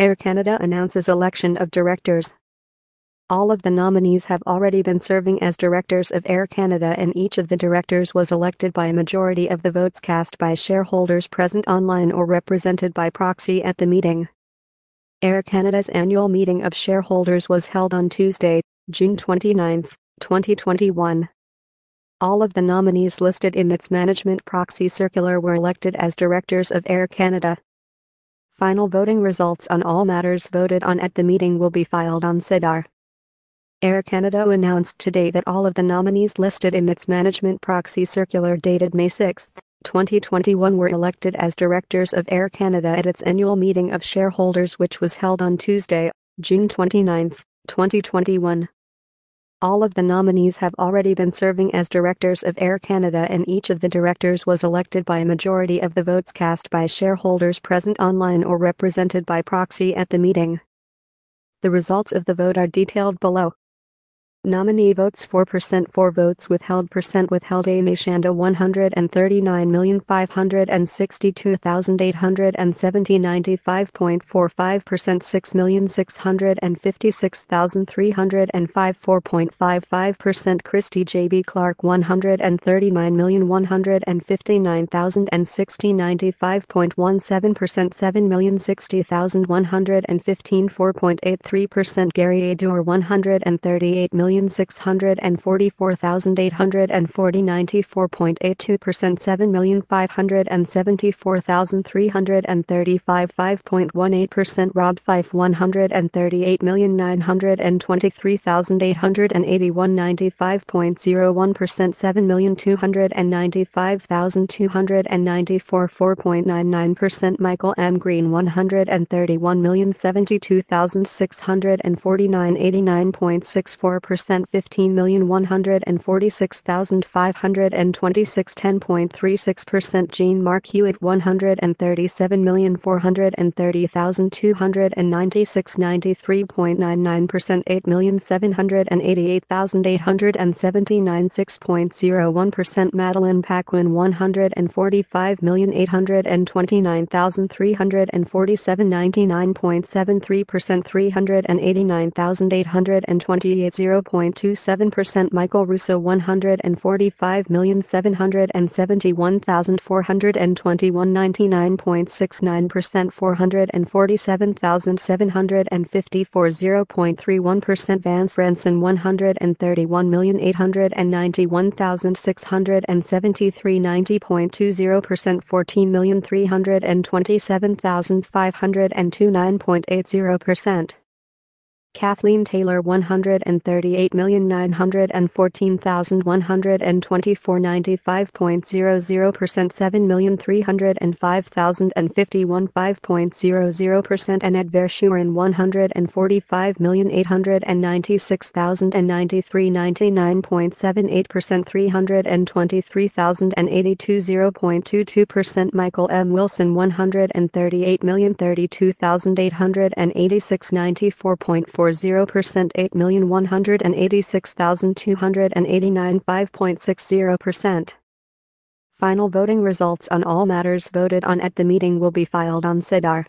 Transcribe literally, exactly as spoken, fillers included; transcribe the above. Air Canada announces election of directors. All of the nominees have already been serving as directors of Air Canada, and each of the directors was elected by a majority of the votes cast by shareholders present online or represented by proxy at the meeting. Air Canada's annual meeting of shareholders was held on Tuesday, June twenty-ninth, twenty twenty-one. All of the nominees listed in its management proxy circular were elected as directors of Air Canada. Final voting results on all matters voted on at the meeting will be filed on SEDAR. Air Canada announced today that all of the nominees listed in its management proxy circular dated May sixth, twenty twenty-one were elected as directors of Air Canada at its annual meeting of shareholders, which was held on Tuesday, June twenty-ninth, twenty twenty-one. All of the nominees have already been serving as directors of Air Canada, and each of the directors was elected by a majority of the votes cast by shareholders present online or represented by proxy at the meeting. The results of the vote are detailed below. Nominee votes: four percent for, votes withheld percent withheld. Amy Shanda, one hundred thirty-nine million, five hundred sixty-two thousand, eight hundred seventy, ninety-five point four five percent, six million, six hundred fifty-six thousand, three hundred five, four point five five percent. Christy J B. Clark, one hundred thirty-nine million, one hundred fifty-nine thousand, sixty, ninety-five point one seven percent, seven million, sixty thousand, one hundred fifteen, four point eight three percent. Gary Adore, one hundred thirty-eight million, six hundred forty-four thousand, eight hundred forty, ninety-four point eight two percent, seven million, five hundred seventy-four thousand, three hundred thirty-five, five point one eight percent. Rob Fife, one hundred thirty-eight million, nine hundred twenty-three thousand, eight hundred eighty-one, ninety-five point zero one percent, seven million, two hundred ninety-five thousand, two hundred ninety-four, four point nine nine percent. Michael M. Green, one hundred thirty-one million, seventy-two thousand, six hundred forty-nine, eighty-nine point six four percent, fifteen million, one hundred forty-six thousand, five hundred twenty-six, ten point three six percent. Jean-Marc Hewitt, one hundred thirty-seven million, four hundred thirty thousand, two hundred ninety-six, ninety-three point nine nine percent, eight million, seven hundred eighty-eight thousand, eight hundred seventy-nine, six point zero one percent. Madeleine Paquin, one hundred forty-five million, eight hundred twenty-nine thousand, three hundred forty-seven, ninety-nine point seven three percent, three hundred eighty-nine thousand, eight hundred twenty-eight, zero point two seven percent. Michael Russo, one hundred forty-five million, seven hundred seventy-one thousand, four hundred twenty-one, ninety-nine point six nine percent, four hundred forty-seven thousand, seven hundred fifty-four, zero point three one percent. Vance Ranson, one hundred thirty-one million, eight hundred ninety-one thousand, six hundred seventy-three, ninety point two zero percent, fourteen million, three hundred twenty-seven thousand, five hundred two, nine point eight zero percent. Kathleen Taylor, one hundred thirty-eight million, nine hundred fourteen thousand, one hundred twenty-four, ninety-five point zero zero percent, seven million, three hundred five thousand, fifty-one, five point zero zero percent. Annette Verschuren, one hundred forty-five million, eight hundred ninety-six thousand, ninety-three, ninety-nine point seven eight percent, three hundred twenty-three thousand, eighty-two, zero point two two percent. Michael M. Wilson, one hundred thirty-eight million, thirty-two thousand, eight hundred eighty-six, ninety-four point four percent. four point four zero percent, eight million, one hundred eighty-six thousand, two hundred eighty-nine, five point six zero percent. Final voting results on all matters voted on at the meeting will be filed on SEDAR.